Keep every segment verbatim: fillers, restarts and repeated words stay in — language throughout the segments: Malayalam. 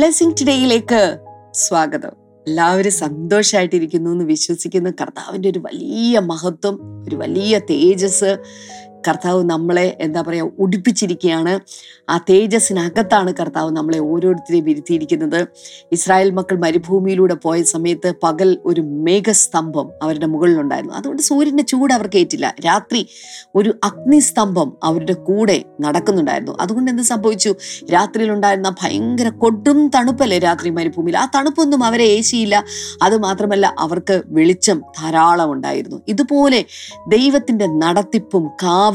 ബ്ലെസ്സിംഗ് ടുഡേയിലേക്ക് സ്വാഗതം. എല്ലാവരും സന്തോഷമായിട്ടിരിക്കുന്നു എന്ന് വിശ്വസിക്കുന്ന കർത്താവിൻ്റെ ഒരു വലിയ മഹത്വം, ഒരു വലിയ തേജസ് കർത്താവ് നമ്മളെ എന്താ പറയുക ഉടിപ്പിച്ചിരിക്കുകയാണ്. ആ തേജസ്സിനകത്താണ് കർത്താവ് നമ്മളെ ഓരോരുത്തരെയും ഇരുത്തിയിരിക്കുന്നത്. ഇസ്രായേൽ മക്കൾ മരുഭൂമിയിലൂടെ പോയ സമയത്ത് പകൽ ഒരു മേഘസ്തംഭം അവരുടെ മുകളിലുണ്ടായിരുന്നു. അതുകൊണ്ട് സൂര്യൻ്റെ ചൂട് അവർക്ക് ഏറ്റില്ല. രാത്രി ഒരു അഗ്നിസ്തംഭം അവരുടെ കൂടെ നടക്കുന്നുണ്ടായിരുന്നു. അതുകൊണ്ട് എന്ത് സംഭവിച്ചു? രാത്രിയിലുണ്ടായിരുന്ന ഭയങ്കര കൊടും തണുപ്പല്ലേ രാത്രി മരുഭൂമിയിൽ, ആ തണുപ്പൊന്നും അവരെ ഏശിയില്ല. അതുമാത്രമല്ല, അവർക്ക് വെളിച്ചം ധാരാളം ഉണ്ടായിരുന്നു. ഇതുപോലെ ദൈവത്തിൻ്റെ നടത്തിപ്പും കാവലും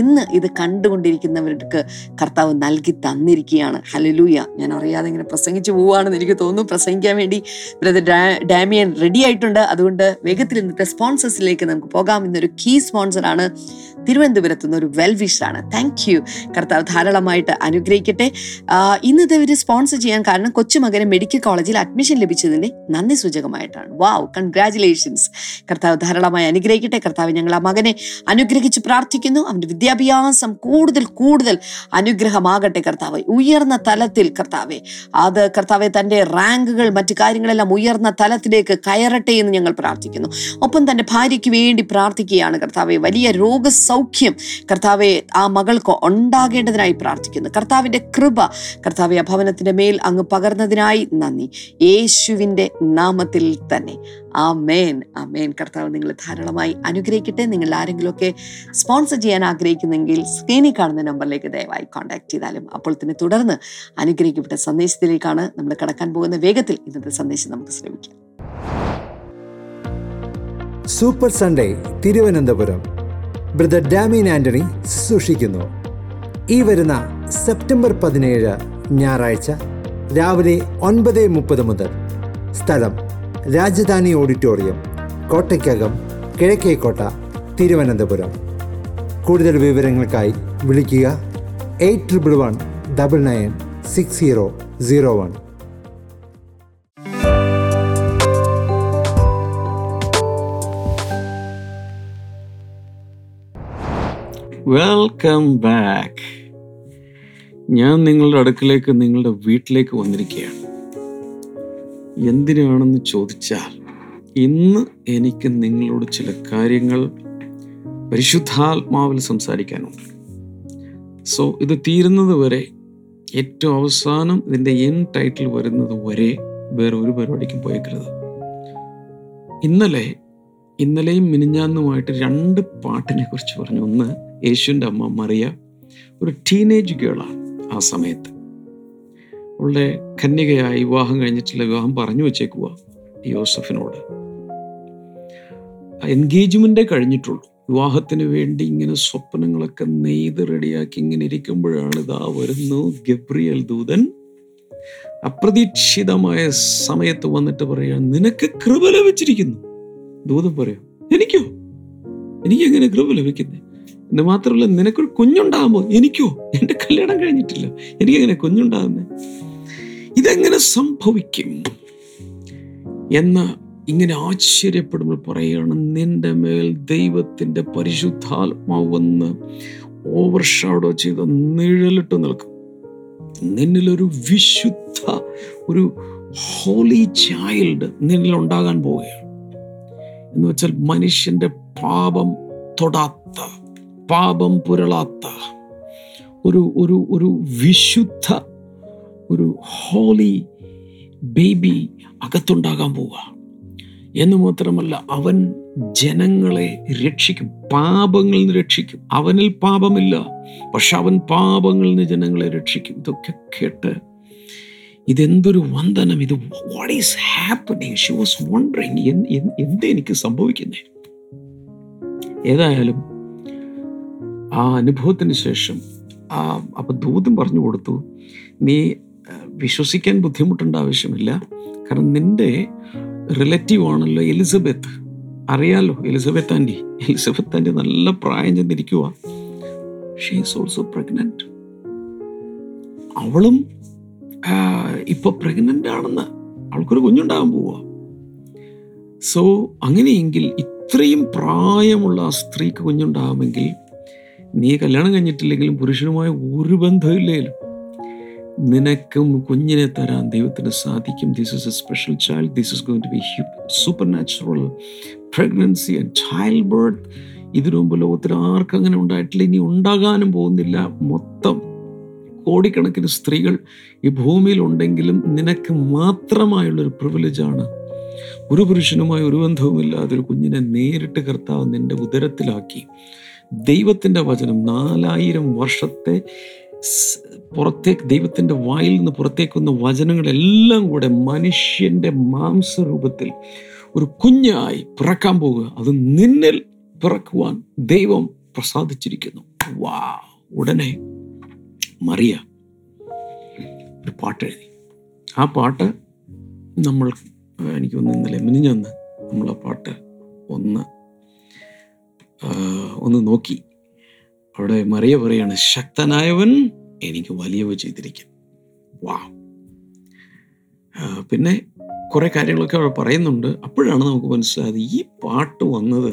ഇന്ന് ഇത് കണ്ടുകൊണ്ടിരിക്കുന്നവർക്ക് കർത്താവ് നൽകി തന്നിരിക്കുകയാണ്. ഹല്ലേലൂയ. ഞാൻ അറിയാതെ ഇങ്ങനെ പ്രസംഗിച്ചു പോവുകയാണെന്ന് എനിക്ക് തോന്നുന്നു. പ്രസംഗിക്കാൻ വേണ്ടി ബ്രദർ ഡാമിയൻ റെഡി ആയിട്ടുണ്ട്. അതുകൊണ്ട് വേഗത്തിൽ ഇന്നത്തെ സ്പോൺസേഴ്സിലേക്ക് നമുക്ക് പോകാം. ഇന്നൊരു കീ സ്പോൺസറാണ്, തിരുവനന്തപുരത്ത് നിന്ന് ഒരു വെൽവിഷാണ്. Thank you. കർത്താവ് ധാരാളമായിട്ട് അനുഗ്രഹിക്കട്ടെ. ഇന്നത്തെ ഒരു സ്പോൺസർ ചെയ്യാൻ കാരണം കൊച്ചുമകന് മെഡിക്കൽ കോളേജിൽ അഡ്മിഷൻ ലഭിച്ചതിൻ്റെ നന്ദി സൂചകമായിട്ടാണ്. Wow, congratulations. കർത്താവ് ധാരാളമായി അനുഗ്രഹിക്കട്ടെ. കർത്താവ് ഞങ്ങൾ ആ മകനെ അനുഗ്രഹിച്ച് പ്രാർത്ഥിക്കുന്നു. അവൻ്റെ വിദ്യാഭ്യാസം കൂടുതൽ കൂടുതൽ അനുഗ്രഹമാകട്ടെ കർത്താവെ. ഉയർന്ന തലത്തിൽ കർത്താവെ, അത് കർത്താവെ തൻ്റെ റാങ്കുകൾ മറ്റു കാര്യങ്ങളെല്ലാം ഉയർന്ന തലത്തിലേക്ക് കയറട്ടെ എന്ന് ഞങ്ങൾ പ്രാർത്ഥിക്കുന്നു. ഒപ്പം തൻ്റെ ഭാര്യയ്ക്ക് വേണ്ടി പ്രാർത്ഥിക്കുകയാണ് കർത്താവെ. വലിയ രോഗ സൗഖ്യം കർത്താവെ ആ മകൾക്ക് ഉണ്ടാകേണ്ടതിനായി പ്രാർത്ഥിക്കുന്നു. കർത്താവിൻ്റെ കൃപ കർത്താവെ ആ ഭവനത്തിൻ്റെ മേൽ അങ്ങ് പകർന്നതിനായി നന്ദി, യേശുവിൻ്റെ നാമത്തിൽ തന്നെ. ആമേൻ, ആമേൻ. കർത്താവ് നിങ്ങൾ ധാരാളമായി അനുഗ്രഹിക്കട്ടെ. നിങ്ങൾ ആരെങ്കിലുമൊക്കെ സ്പോൺസർ ചെയ്യാൻ ആഗ്രഹിക്കുന്നെങ്കിൽ സ്ക്രീനിൽ കാണുന്ന നമ്പറിലേക്ക് ദയവായി കോൺടാക്ട് ചെയ്താലും. അപ്പോൾ തന്നെ തുടർന്ന് അനുഗ്രഹിക്കപ്പെട്ട സന്ദേശത്തിലേക്കാണ് നമ്മൾ കടക്കാൻ പോകുന്ന. വേഗത്തിൽ ഇന്നത്തെ സന്ദേശം നമുക്ക് ശ്രമിക്കാം. Super Sunday Thiruvananthapuram brother Damian Antony ശുശ്രൂഷിക്കുന്നു. ഈ വരുന്ന സെപ്റ്റംബർ പതിനേഴ് ഞായറാഴ്ച രാവിലെ ഒൻപത് മുപ്പത് മുതൽ. സ്ഥലം രാജധാനി ഓഡിറ്റോറിയം, കോട്ടയ്ക്കകം, കിഴക്കേക്കോട്ട, തിരുവനന്തപുരം. കൂടുതൽ വിവരങ്ങൾക്കായി വിളിക്കുക eight triple one double nine six zero zero one. Welcome back. ഞാൻ നിങ്ങളുടെ അടുക്കിലേക്ക്, നിങ്ങളുടെ വീട്ടിലേക്ക് വന്നിരിക്കുകയാണ്. എന്തിനാണെന്ന് ചോദിച്ചാൽ, ഇന്ന് എനിക്ക് നിങ്ങളോട് ചില കാര്യങ്ങൾ പരിശുദ്ധാത്മാവിൽ സംസാരിക്കാനുണ്ട്. സോ ഇത് തീരുന്നത് വരെ, ഏറ്റവും അവസാനം ഇതിൻ്റെ എൻ ടൈറ്റിൽ വരുന്നത് വരെ വേറെ ഒരു പരിപാടിക്കും പോയേക്കരുത്. ഇന്നലെ ഇന്നലെയും മിനിഞ്ഞാന്നുമായിട്ട് രണ്ട് പാട്ടിനെ കുറിച്ച് പറഞ്ഞു. ഒന്ന്, യേശുവിൻ്റെ അമ്മ മറിയ ഒരു ടീനേജ് ഗേളാണ്. ആ സമയത്ത് അവളുടെ കന്യകയായി വിവാഹം കഴിഞ്ഞിട്ടില്ല. വിവാഹം പറഞ്ഞു വെച്ചേക്കുക യോസഫിനോട്. എൻഗേജ്മെൻ്റേ കഴിഞ്ഞിട്ടുള്ളൂ. വിവാഹത്തിന് വേണ്ടി ഇങ്ങനെ സ്വപ്നങ്ങളൊക്കെ നെയ്ത് റെഡിയാക്കി ഇങ്ങനെ ഇരിക്കുമ്പോഴാണ് ഇതാ വരുന്നു ഗബ്രിയേൽ ദൂതൻ. അപ്രതീക്ഷിതമായ സമയത്ത് വന്നിട്ട് പറയാ, നിനക്ക് കൃപ ലഭിച്ചിരിക്കുന്നു. ദൂതൻ പറയാം, എനിക്കോ? എനിക്കെങ്ങനെ കൃപ ലഭിക്കുന്നത്? എന്ന് മാത്രമല്ല, നിനക്കൊരു കുഞ്ഞുണ്ടാകുമോ? എനിക്കോ? എൻ്റെ കല്യാണം കഴിഞ്ഞിട്ടില്ല, എനിക്കെങ്ങനെ കുഞ്ഞുണ്ടാകുന്നത്? ഇതെങ്ങനെ സംഭവിക്കും എന്ന് ഇങ്ങനെ ആശ്ചര്യപ്പെടുമ്പോൾ പറയുകയാണ്, നിന്റെ മേൽ ദൈവത്തിൻ്റെ പരിശുദ്ധാത്മാവ് വന്ന് ഓവർ ഷാഡോ ചെയ്ത് നിഴലിട്ട് നിൽക്കും. നിന്നിലൊരു വിശുദ്ധ, ഒരു ഹോളി ചൈൽഡ് നിന്നിലുണ്ടാകാൻ പോവുകയാണ്. എന്ന് വെച്ചാൽ മനുഷ്യൻ്റെ പാപം തൊടാത്ത, പാപം പുരളാത്ത ഒരു ഒരു ഒരു വിശുദ്ധ, ഒരു ഹോളി ബേബി അകത്തുണ്ടാകാൻ പോവുക. എന്ന് മാത്രമല്ല, അവൻ ജനങ്ങളെ രക്ഷിക്കും, പാപങ്ങളിൽ നിന്ന് രക്ഷിക്കും. അവനിൽ പാപമില്ല, പക്ഷെ അവൻ പാപങ്ങളിൽ നിന്ന് ജനങ്ങളെ രക്ഷിക്കും. ഇതൊക്കെ കേട്ട് ഇതെന്തൊരു വന്ദനം! ഇത് what is happening? She was wondering, എന്ത് എനിക്ക് സംഭവിക്കുന്നേ? ഏതായാലും ആ അനുഭവത്തിന് ശേഷം ആ അപ്പം ദൂതൻ പറഞ്ഞു കൊടുത്തു, നീ വിശ്വസിക്കാൻ ബുദ്ധിമുട്ടേണ്ട ആവശ്യമില്ല, കാരണം നിൻ്റെ റിലേറ്റീവ് ആണല്ലോ എലിസബത്ത്. അറിയാലോ എലിസബത്ത് ആൻ്റി. എലിസബത്ത് ആൻ്റി നല്ല പ്രായം ചെന്നിരിക്കുക. She is also pregnant. അവളും ഇപ്പൊ പ്രഗ്നന്റ് ആണെന്ന്, അവൾക്കൊരു കുഞ്ഞുണ്ടാകാൻ പോവുക. സോ അങ്ങനെയെങ്കിൽ ഇത്രയും പ്രായമുള്ള ആ സ്ത്രീക്ക് കുഞ്ഞുണ്ടാകുമെങ്കിൽ, നീ കല്യാണം കഴിഞ്ഞിട്ടില്ലെങ്കിലും പുരുഷനുമായി ഒരു ബന്ധമില്ലേലും നിനക്കും കുഞ്ഞിനെ തരാൻ ദൈവത്തിന് സാധിക്കും. This is a special child. This is going to be super natural pregnancy and child birth. ഇതിനു മുമ്പ് ലോകത്തിൽ ആർക്കും അങ്ങനെ ഉണ്ടായിട്ടില്ല, ഇനി ഉണ്ടാകാനും പോകുന്നില്ല. മൊത്തം കോടിക്കണക്കിന് സ്ത്രീകൾ ഈ ഭൂമിയിലുണ്ടെങ്കിലും നിനക്ക് മാത്രമായുള്ളൊരു പ്രിവിലേജാണ്. ഒരു പുരുഷനുമായി ഒരു ബന്ധവുമില്ലാതെ ഒരു കുഞ്ഞിനെ നേരിട്ട് കർത്താവ് നിൻ്റെ ഉദരത്തിലാക്കി. ദൈവത്തിൻ്റെ വചനം നാലായിരം വർഷത്തെ പുറത്തേക്ക്, ദൈവത്തിൻ്റെ വായിൽ നിന്ന് പുറത്തേക്ക് വന്ന വചനങ്ങളെല്ലാം കൂടെ മനുഷ്യൻ്റെ മാംസരൂപത്തിൽ ഒരു കുഞ്ഞായി പിറക്കാൻ പോകുക. അത് നിന്നിൽ പിറക്കുവാൻ ദൈവം പ്രസാദിച്ചിരിക്കുന്നു. വാ! ഉടനെ മറിയ ഒരു പാട്ടെഴുതി. ആ പാട്ട് നമ്മൾ, എനിക്ക് ഒന്ന് ഇന്നലെ മിനിഞ്ഞന്ന് നമ്മൾ ആ പാട്ട് ഒന്ന് ഒന്ന് നോക്കി. അവിടെ മറിയ പറയാണ്, ശക്തനായവൻ എനിക്ക് വലിയവ ചെയ്തിരിക്കും. വാ! പിന്നെ കുറേ കാര്യങ്ങളൊക്കെ അവിടെ പറയുന്നുണ്ട്. അപ്പോഴാണ് നമുക്ക് മനസ്സിലായത് ഈ പാട്ട് വന്നത്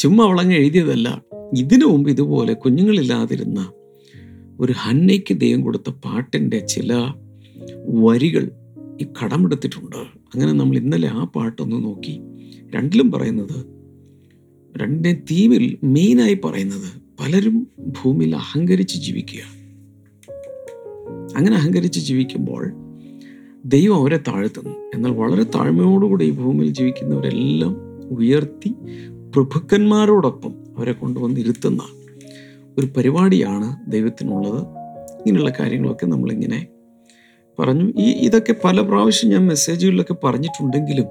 ചുമ്മാ അവളങ്ങ് എഴുതിയതല്ല. ഇതിനു മുമ്പ് ഇതുപോലെ കുഞ്ഞുങ്ങളില്ലാതിരുന്ന ഒരു ഹന്നയ്ക്ക് ദൈവം കൊടുത്ത പാട്ടിൻ്റെ ചില വരികൾ ഈ കടമെടുത്തിട്ടുണ്ട്. അങ്ങനെ നമ്മൾ ഇന്നലെ ആ പാട്ടൊന്ന് നോക്കി. രണ്ടിലും പറയുന്നത്, രണ്ടിൻ്റെ തീമിൽ മെയിനായി പറയുന്നത്, പലരും ഭൂമിയിൽ അഹങ്കരിച്ച് ജീവിക്കുകയാണ്. അങ്ങനെ അഹങ്കരിച്ച് ജീവിക്കുമ്പോൾ ദൈവം അവരെ താഴ്ത്തുന്നു. എന്നാൽ വളരെ താഴ്മയോടുകൂടി ഈ ഭൂമിയിൽ ജീവിക്കുന്നവരെല്ലാം ഉയർത്തി പ്രഭുക്കന്മാരോടൊപ്പം അവരെ കൊണ്ടുവന്ന് ഇരുത്തുന്ന ഒരു പരിപാടിയാണ് ദൈവത്തിനുള്ളത്. ഇങ്ങനെയുള്ള കാര്യങ്ങളൊക്കെ നമ്മളിങ്ങനെ പറഞ്ഞു. ഈ ഇതൊക്കെ പല പ്രാവശ്യം ഞാൻ മെസ്സേജുകളിലൊക്കെ പറഞ്ഞിട്ടുണ്ടെങ്കിലും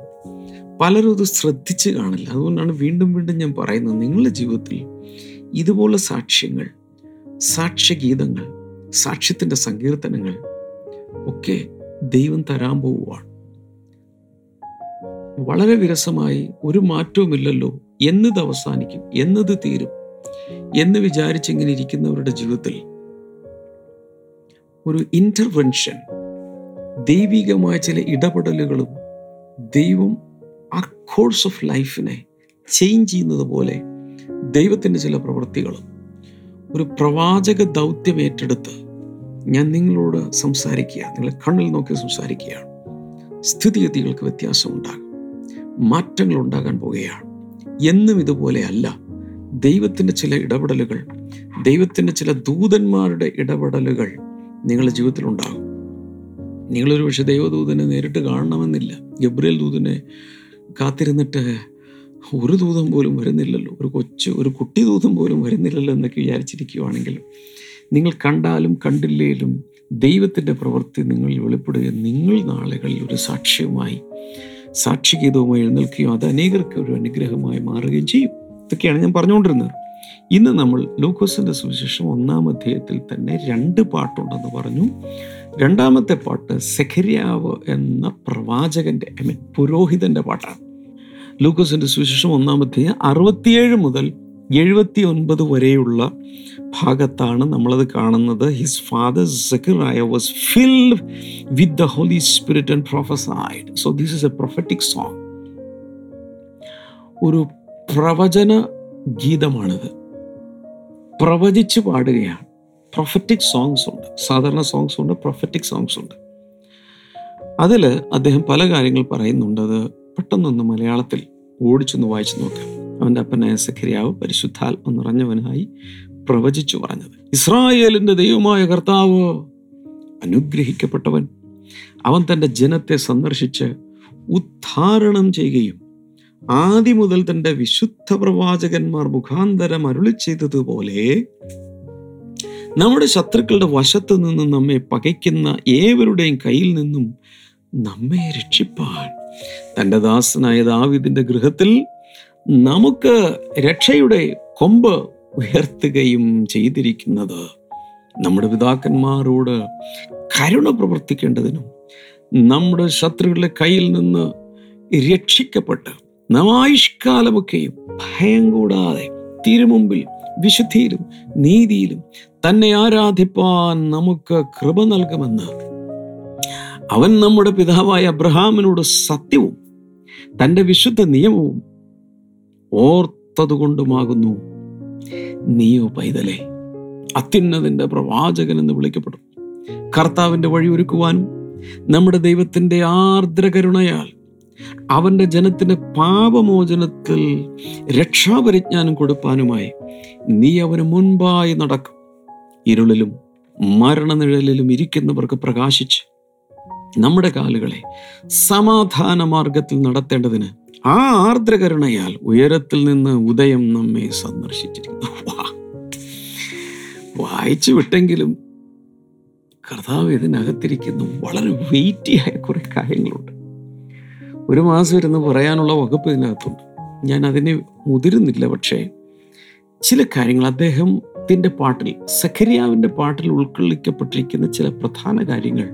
പലരും ഇത് ശ്രദ്ധിച്ച് കാണില്ല. അതുകൊണ്ടാണ് വീണ്ടും വീണ്ടും ഞാൻ പറയുന്നത്, നിങ്ങളുടെ ജീവിതത്തിൽ ഇതുപോലെ സാക്ഷ്യങ്ങൾ, സാക്ഷ്യഗീതങ്ങൾ, സാക്ഷ്യത്തിൻ്റെ സങ്കീർത്തനങ്ങൾ ഒക്കെ ദൈവം തരാൻ പോവുകയാണ്. വളരെ വിരസമായി ഒരു മാറ്റവുമില്ലല്ലോ, എന്നത് അവസാനിക്കും, എന്നത് തീരും എന്ന് വിചാരിച്ചിങ്ങനെ ഇരിക്കുന്നവരുടെ ജീവിതത്തിൽ ഒരു ഇൻ്റർവെൻഷൻ, ദൈവികമായ ചില ഇടപെടലുകളും ദൈവം ആ കോഴ്സ് ഓഫ് ലൈഫിനെ ചേഞ്ച് ചെയ്യുന്നത് പോലെ ദൈവത്തിൻ്റെ ചില പ്രവൃത്തികളും ഒരു പ്രവാചക ദൗത്യം ഏറ്റെടുത്ത് ഞാൻ നിങ്ങളോട് സംസാരിക്കുക, നിങ്ങളെ കണ്ണിൽ നോക്കി സംസാരിക്കുകയാണ്. സ്ഥിതിഗതികൾക്ക് വ്യത്യാസം ഉണ്ടാകും, മാറ്റങ്ങൾ ഉണ്ടാകാൻ പോവുകയാണ്. എന്നും ഇതുപോലെയല്ല. ദൈവത്തിൻ്റെ ചില ഇടപെടലുകൾ, ദൈവത്തിൻ്റെ ചില ദൂതന്മാരുടെ ഇടപെടലുകൾ നിങ്ങളുടെ ജീവിതത്തിലുണ്ടാകും. നിങ്ങളൊരു പക്ഷേ ദൈവദൂതനെ നേരിട്ട് കാണണമെന്നില്ല. ഗബ്രിയേൽ ദൂതനെ കാത്തിരുന്നിട്ട് ഒരു ദൂതം പോലും വരുന്നില്ലല്ലോ, ഒരു കൊച്ചു ഒരു കുട്ടി ദൂതം പോലും വരുന്നില്ലല്ലോ എന്നൊക്കെ വിചാരിച്ചിരിക്കുകയാണെങ്കിൽ, നിങ്ങൾ കണ്ടാലും കണ്ടില്ലേലും ദൈവത്തിൻ്റെ പ്രവൃത്തി നിങ്ങൾ വെളിപ്പെടുകയും നിങ്ങൾ നാളുകളിൽ ഒരു സാക്ഷ്യവുമായി, സാക്ഷിഗീതവുമായി എഴുന്നേൽക്കുകയും അത് അനേകർക്ക് ഒരു അനുഗ്രഹമായി മാറുകയും ചെയ്യും. ഇതൊക്കെയാണ് ഞാൻ പറഞ്ഞുകൊണ്ടിരുന്നത്. ഇന്ന് നമ്മൾ ലൂക്കോസിൻ്റെ സുവിശേഷം ഒന്നാം അധ്യായത്തിൽ തന്നെ രണ്ട് പാട്ടുണ്ടെന്ന് പറഞ്ഞു. രണ്ടാമത്തെ പാട്ട് സെഖര്യാവ് എന്ന പ്രവാചകൻ്റെ, ഐ മീൻ പുരോഹിതൻ്റെ പാട്ടാണ്. ലൂക്കോസിൻ്റെ സുവിശേഷം ഒന്നാം അധ്യായം അറുപത്തിയേഴ് മുതൽ എഴുപത്തി ഒൻപത് വരെയുള്ള ഭാഗത്താണ് നമ്മളത് കാണുന്നത്. His father Zechariah was filled with the holy spirit and prophesied. So this is a prophetic song, ഒരു പ്രവചന ഗീതമാണിത്. പ്രവചിച്ച് പാടുകയാണ്. പ്രൊഫറ്റിക് സോങ്സ് ഉണ്ട്, സാധാരണ സോങ്സ് ഉണ്ട്, പ്രൊഫറ്റിക് സോങ്സ് ഉണ്ട്. അതിൽ അദ്ദേഹം പല കാര്യങ്ങൾ പറയുന്നുണ്ട്. അത് പെട്ടെന്നൊന്ന് മലയാളത്തിൽ ഓടിച്ചൊന്ന് വായിച്ചു നോക്കാം. അവൻ്റെ അപ്പനായ സെഖര്യാവ് പരിശുദ്ധാത്മ നിറഞ്ഞവനായി പ്രവചിച്ചു പറഞ്ഞത്, ഇസ്രായേലിൻ്റെ ദൈവമായ കർത്താവ് അനുഗ്രഹിക്കപ്പെട്ടവൻ, അവൻ തൻ്റെ ജനത്തെ സന്ദർശിച്ച് ഉദ്ധാരണം ചെയ്യുകയും ആദ്യ മുതൽ തൻ്റെ വിശുദ്ധ പ്രവാചകന്മാർ മുഖാന്തരം അരുളി ചെയ്തതുപോലെ നമ്മുടെ ശത്രുക്കളുടെ വശത്തു നിന്നും നമ്മെ പകയ്ക്കുന്ന ഏവരുടെയും കയ്യിൽ നിന്നും നമ്മെ രക്ഷിപ്പാൻ തൻ്റെ ദാസനായ ദാവീദിൻ്റെ ഗൃഹത്തിൽ നമുക്ക് രക്ഷയുടെ കൊമ്പ് ഉയർത്തുകയും ചെയ്തിരിക്കുന്നത് നമ്മുടെ പിതാക്കന്മാരോട് കരുണ പ്രവർത്തിക്കേണ്ടതിനും നമ്മുടെ ശത്രുക്കളുടെ കയ്യിൽ നിന്ന് രക്ഷിക്കപ്പെട്ട് നവായുഷ്കാലമൊക്കെയും ഭയം കൂടാതെ തിരുമുമ്പിൽ വിശുദ്ധിയിലും നീതിയിലും തന്നെ ആരാധിപ്പാൻ നമുക്ക് കൃപ നൽകുമെന്ന് അവൻ നമ്മുടെ പിതാവായ അബ്രഹാമിനോട് സത്യവും തൻ്റെ വിശുദ്ധ നിയമവും ഓർത്തതുകൊണ്ടുമാകുന്നു. നീയോ പൈതലേ അത്യുന്നതിൻ്റെ പ്രവാചകൻ എന്ന് വിളിക്കപ്പെടും. കർത്താവിൻ്റെ വഴി ഒരുക്കുവാനും നമ്മുടെ ദൈവത്തിൻ്റെ ആർദ്രകരുണയാൽ അവൻ്റെ ജനത്തിന് പാപമോചനത്തിൽ രക്ഷാപരിജ്ഞാനം കൊടുപ്പാനുമായി നീ അവന് മുൻപായി നടക്കും. ഇരുളിലും മരണനിഴലിലും ഇരിക്കുന്നവർക്ക് പ്രകാശിച്ച് നമ്മുടെ കാലുകളെ സമാധാന മാർഗത്തിൽ നടത്തേണ്ടതിന് ആ ആർദ്രകരുണയാൽ ഉയരത്തിൽ നിന്ന് ഉദയം നമ്മെ സന്ദർശിച്ചിരിക്കുന്നു. വായിച്ചു വിട്ടെങ്കിലും കർത്താവ് ഇതിനകത്തിരിക്കുന്ന വളരെ വെയിറ്റിയായ കുറേ കാര്യങ്ങളുണ്ട്. ഒരു മാസം ഇരുന്ന് പറയാനുള്ള വകുപ്പ് ഇതിനകത്തുണ്ട്. ഞാൻ അതിനെ മുതിരുന്നില്ല. പക്ഷേ ചില കാര്യങ്ങൾ അദ്ദേഹത്തിൻ്റെ പാട്ടിൽ, സഖരിയാവിൻ്റെ പാട്ടിൽ ഉൾക്കൊള്ളിക്കപ്പെട്ടിരിക്കുന്ന ചില പ്രധാന കാര്യങ്ങൾ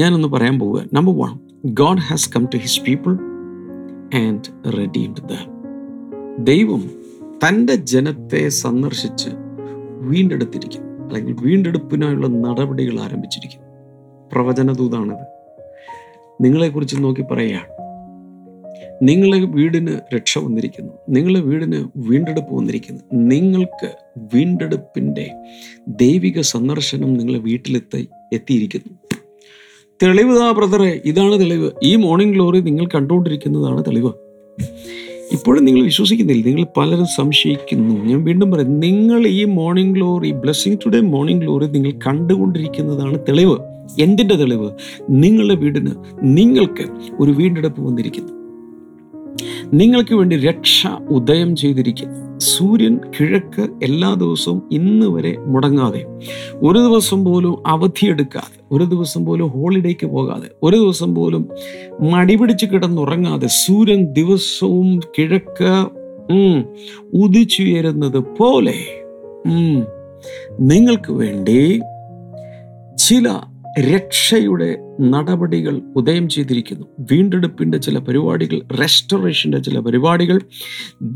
ഞാനൊന്ന് പറയാൻ പോവുക. Number one, God has come to his people and redeemed them. ദൈവം തൻ്റെ ജനത്തെ സന്ദർശിച്ച് വീണ്ടെടുത്തിരിക്കുന്നു, അല്ലെങ്കിൽ വീണ്ടെടുപ്പിനായുള്ള നടപടികൾ ആരംഭിച്ചിരിക്കുന്നു. പ്രവചനദൂതാണത്. നിങ്ങളെക്കുറിച്ച് നോക്കി പറയുകയാണ്, നിങ്ങളെ വീടിന് രക്ഷ വന്നിരിക്കുന്നു, നിങ്ങളെ വീടിന് വീണ്ടെടുപ്പ് വന്നിരിക്കുന്നു, നിങ്ങൾക്ക് വീണ്ടെടുപ്പിൻ്റെ ദൈവിക സന്ദർശനം നിങ്ങളെ വീട്ടിലെത്തി എത്തിയിരിക്കുന്നു. തെളിവാ ബ്രദറെ, ഇതാണ് തെളിവ്. ഈ മോർണിംഗ് ഗ്ലോറി നിങ്ങൾ കണ്ടുകൊണ്ടിരിക്കുന്നതാണ് തെളിവ്. ഇപ്പോഴും നിങ്ങൾ വിശ്വസിക്കുന്നില്ല, നിങ്ങൾ പലരും സംശയിക്കുന്നു. ഞാൻ വീണ്ടും പറയാം, നിങ്ങൾ ഈ morning glory, blessing today morning glory നിങ്ങൾ കണ്ടുകൊണ്ടിരിക്കുന്നതാണ് തെളിവ്. എന്തിൻ്റെ തെളിവ്? നിങ്ങളുടെ വീടിന്, നിങ്ങൾക്ക് ഒരു വീണ്ടെടുപ്പ് വന്നിരിക്കുന്നു, നിങ്ങൾക്ക് വേണ്ടി രക്ഷ ഉദയം ചെയ്തിരിക്കുന്നു. സൂര്യൻ കിഴക്ക് എല്ലാ ദിവസവും ഇന്ന് വരെ മുടങ്ങാതെ, ഒരു ദിവസം പോലും അവധിയെടുക്കാതെ, ഒരു ദിവസം പോലും ഹോളിഡേക്ക് പോകാതെ, ഒരു ദിവസം പോലും മടിപിടിച്ച് കിടന്നുറങ്ങാതെ സൂര്യൻ ദിവസവും കിഴക്ക് ഉദിച്ചുയരുന്നത് പോലെ നിങ്ങൾക്ക് വേണ്ടി ചില രക്ഷയുടെ നടപടികൾ ഉദയം ചെയ്തിരിക്കുന്നു. വീണ്ടെടുപ്പിൻ്റെ ചില പരിപാടികൾ, റെസ്റ്റോറേഷൻ്റെ ചില പരിപാടികൾ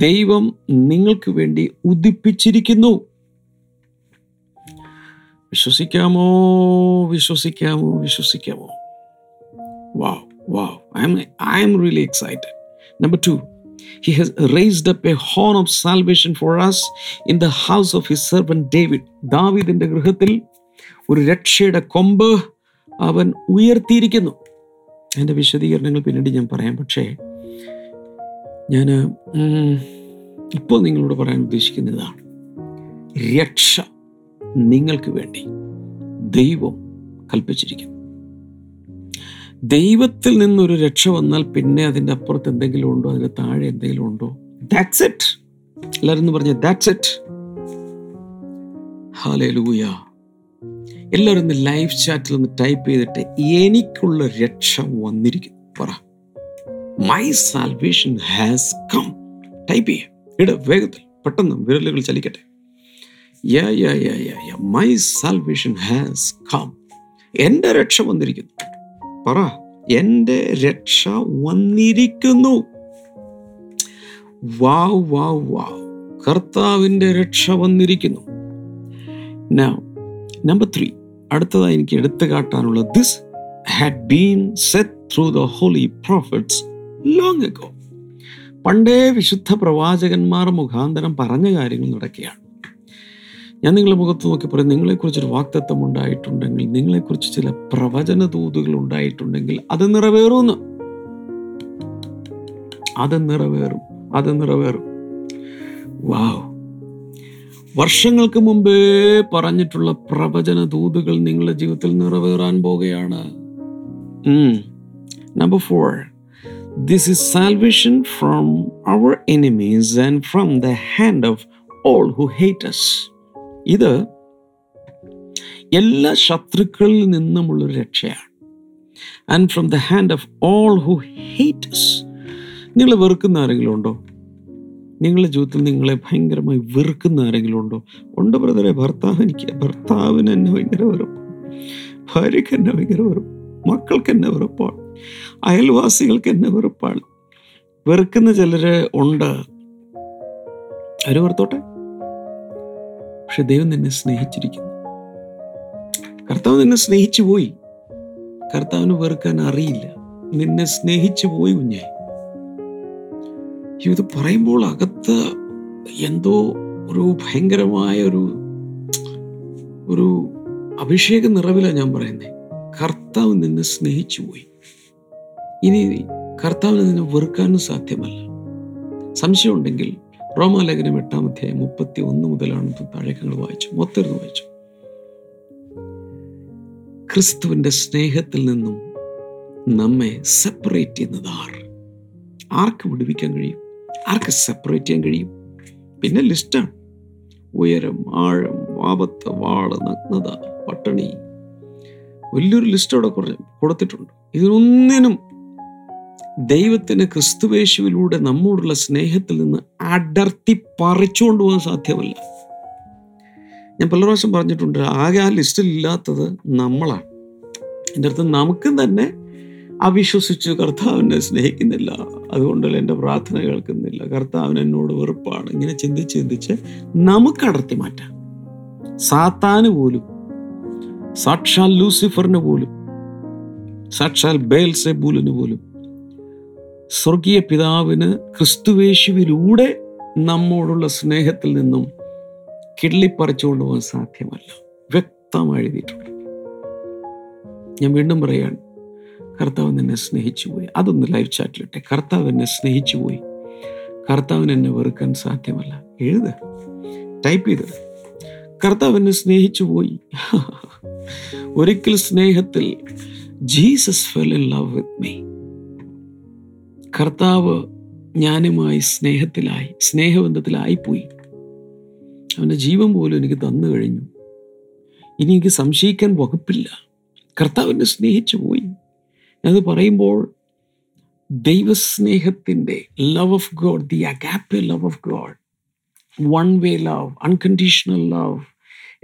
ദൈവം നിങ്ങൾക്ക് വേണ്ടി ഉദിപ്പിച്ചിരിക്കുന്നു. വിശ്വസിക്കാമോ? വിശ്വസിക്കാമോ? വിശ്വസിക്കാമോ? Wow, wow. I am I am really excited. Number two, He has raised up a horn of salvation for us in the house of his servant David. ദാവീദിന്റെ ഗൃഹത്തിൽ ഒരു രക്ഷയുടെ കൊമ്പ് അവൻ ഉയർത്തിയിരിക്കുന്നു. അതിൻ്റെ വിശദീകരണങ്ങൾ പിന്നീട് ഞാൻ പറയാം. പക്ഷേ ഞാൻ ഇപ്പോൾ നിങ്ങളോട് പറയാൻ ഉദ്ദേശിക്കുന്നതാണ്, രക്ഷ നിങ്ങൾക്ക് വേണ്ടി ദൈവം കൽപ്പിച്ചിരിക്കുന്നു. ദൈവത്തിൽ നിന്നൊരു രക്ഷ വന്നാൽ പിന്നെ അതിൻ്റെ അപ്പുറത്ത് എന്തെങ്കിലും ഉണ്ടോ? അതിൻ്റെ താഴെ എന്തെങ്കിലും ഉണ്ടോ? That's it. എല്ലാവരും പറഞ്ഞേ, ദാറ്റ്സ് ഇറ്റ്. ഹല്ലേലൂയ. എല്ലാവരും ഒന്ന് ലൈവ് ചാറ്റിൽ ഒന്ന് ടൈപ്പ് ചെയ്തിട്ട് എനിക്കുള്ള രക്ഷ വന്നിരിക്കുന്നു പറ. My salvation has come. Type ചെയ്യ, ഇട വേഗത്തിൽ, പെട്ടെന്ന് വിരലുകൾ ചലിക്കട്ടെ. യാ യാ യാ യാ മൈ സാൽവേഷൻ ഹാസ് കം. എൻ്റെ രക്ഷ വന്നിരിക്കുന്നു പറ. എൻ്റെ രക്ഷ വന്നിരിക്കുന്നു. വാവ്, വാവ്, വാവ്. കർത്താവിൻ്റെ രക്ഷ വന്നിരിക്കുന്നു. നൗ നമ്പർ ത്രീ, അടുത്തതായി എനിക്ക് എടുത്തു കാട്ടാനുള്ള, this had been set through the holy prophets long ago. പണ്ടേ വിശുദ്ധ പ്രവാചകന്മാർ മുഖാന്തരം പറഞ്ഞ കാര്യങ്ങൾ നടക്കുകയാണ്. ഞാൻ നിങ്ങളുടെ മുഖത്ത് നോക്കി പറയും, നിങ്ങളെക്കുറിച്ചൊരു വാഗ്ദത്തം ഉണ്ടായിട്ടുണ്ടെങ്കിൽ, നിങ്ങളെക്കുറിച്ച് ചില പ്രവചന ദൂതുകൾ ഉണ്ടായിട്ടുണ്ടെങ്കിൽ അത് നിറവേറുമെന്ന്. അത് നിറവേറും, അത് നിറവേറും. വാവ്. വർഷങ്ങൾക്ക് മുമ്പേ പറഞ്ഞിട്ടുള്ള പ്രവചന ദൂതുകൾ നിങ്ങളുടെ ജീവിതത്തിൽ നിറവേറാൻ പോകുകയാണ്. Number four, this is salvation from our enemies and from the hand of all who hate us. ഇത് എല്ലാ ശത്രുക്കളിൽ നിന്നുമുള്ളൊരു രക്ഷയാണ്. And from the hand of all who hate us. നിങ്ങൾ വെറുക്കുന്ന ആരെങ്കിലും ഉണ്ടോ? നിങ്ങളുടെ ജീവിതത്തിൽ നിങ്ങളെ ഭയങ്കരമായി വെറുക്കുന്ന ആരെങ്കിലും ഉണ്ടോ? ഉണ്ട് ബ്രദറെ. ഭർത്താവ് എനിക്ക് ഭർത്താവിന് എന്നെ ഭയങ്കര വെറുപ്പ്, ഭാര്യയ്ക്ക് എന്നെ ഭയങ്കര വെറുപ്പ്, മക്കൾക്ക് എന്നെ വെറുപ്പാണ്, അയൽവാസികൾക്ക് എന്നെ വെറുപ്പാണ്. വെറുക്കുന്ന ചിലര് ഉണ്ട്. അവർ വെറുത്തോട്ടെ. പക്ഷെ ദൈവം നിന്നെ സ്നേഹിച്ചിരിക്കുന്നു. കർത്താവ് നിന്നെ സ്നേഹിച്ചു പോയി. കർത്താവിന് വെറുക്കാൻ അറിയില്ല. നിന്നെ സ്നേഹിച്ചു പോയി കുഞ്ഞായി. ഇത് പറയുമ്പോൾ അകത്ത് എന്തോ ഒരു ഭയങ്കരമായ ഒരു ഒരു അഭിഷേക നിറവില ഞാൻ പറയുന്നേ, കർത്താവ് നിന്നെ സ്നേഹിച്ചു പോയി. ഇനി കർത്താവിനെ നിന്നെ വെറുക്കാനും സാധ്യമല്ല. സംശയമുണ്ടെങ്കിൽ റോമാലേഖനം എട്ടാം അധ്യായം മുപ്പത്തി ഒന്ന് മുതലാണ് താഴേക്കങ്ങൾ വായിച്ചു, മൊത്തം വായിച്ചു. ക്രിസ്തുവിൻ്റെ സ്നേഹത്തിൽ നിന്നും നമ്മെ സെപ്പറേറ്റ് ചെയ്യുന്നത് ആർ ആർക്ക് വിടുവിക്കാൻ കഴിയും? ആർക്ക് സെപ്പറേറ്റ് ചെയ്യാൻ കഴിയും? പിന്നെ ലിസ്റ്റാണ്: ഉയരം, ആഴം, ആപത്ത്, വാള്, നഗ്നത, പട്ടിണി. വലിയൊരു ലിസ്റ്റ് അവിടെ കുറച്ച് കൊടുത്തിട്ടുണ്ട്. ഇതിനൊന്നിനും ദൈവത്തിന് ക്രിസ്തുവേശുവിലൂടെ നമ്മോടുള്ള സ്നേഹത്തിൽ നിന്ന് അടർത്തി പറിച്ചുകൊണ്ട് പോകാൻ സാധ്യമല്ല. ഞാൻ പല പ്രാവശ്യം പറഞ്ഞിട്ടുണ്ട്, ആകെ ആ ലിസ്റ്റിലില്ലാത്തത് നമ്മളാണ്. എൻ്റെ അടുത്ത് നമുക്ക് തന്നെ അവിശ്വസിച്ചു, കർത്താവിനെ സ്നേഹിക്കുന്നില്ല, അതുകൊണ്ടല്ല എൻ്റെ പ്രാർത്ഥന കേൾക്കുന്നില്ല, കർത്താവിന് എന്നോട് വെറുപ്പാണ്, ഇങ്ങനെ ചിന്തിച്ച് ചിന്തിച്ച് നമുക്ക് അടർത്തി മാറ്റാം. സാത്താന് പോലും, സാക്ഷാൽ ലൂസിഫറിന് പോലും, സാക്ഷാൽ ബേൽസെബൂലിന് പോലും സ്വർഗീയ പിതാവിന് ക്രിസ്തുവേശുവിലൂടെ നമ്മോടുള്ള സ്നേഹത്തിൽ നിന്നും കിള്ളിപ്പറിച്ചുകൊണ്ട് പോകാൻ സാധ്യമല്ല. വ്യക്തമായി എഴുതിയിട്ടുണ്ട്. ഞാൻ വീണ്ടും പറയുകയാണ്, കർത്താവ് എന്നെ സ്നേഹിച്ചു പോയി. അതൊന്ന് ലൈവ് ചാറ്റിലിട്ടെ. കർത്താവ് എന്നെ സ്നേഹിച്ചു പോയി, കർത്താവിന് എന്നെ വെറുക്കാൻ സാധ്യമല്ല. എഴുത്, ടൈപ്പ് ചെയ്ത്. കർത്താവ് എന്നെ സ്നേഹിച്ചു പോയി. ഒരിക്കൽ സ്നേഹത്തിൽ Jesus fell in love with me. കർത്താവ് ഞാനുമായി സ്നേഹത്തിലായി, സ്നേഹബന്ധത്തിലായിപ്പോയി. അവൻ്റെ ജീവൻ പോലും എനിക്ക് തന്നു കഴിഞ്ഞു. ഇനി എനിക്ക് സംശയിക്കാൻ വകുപ്പില്ല. കർത്താവ് എന്നെ സ്നേഹിച്ചു പോയി. ഞാനത് പറയുമ്പോൾ ദൈവസ്നേഹത്തിൻ്റെ love of God, the agape love of God, one way love, unconditional love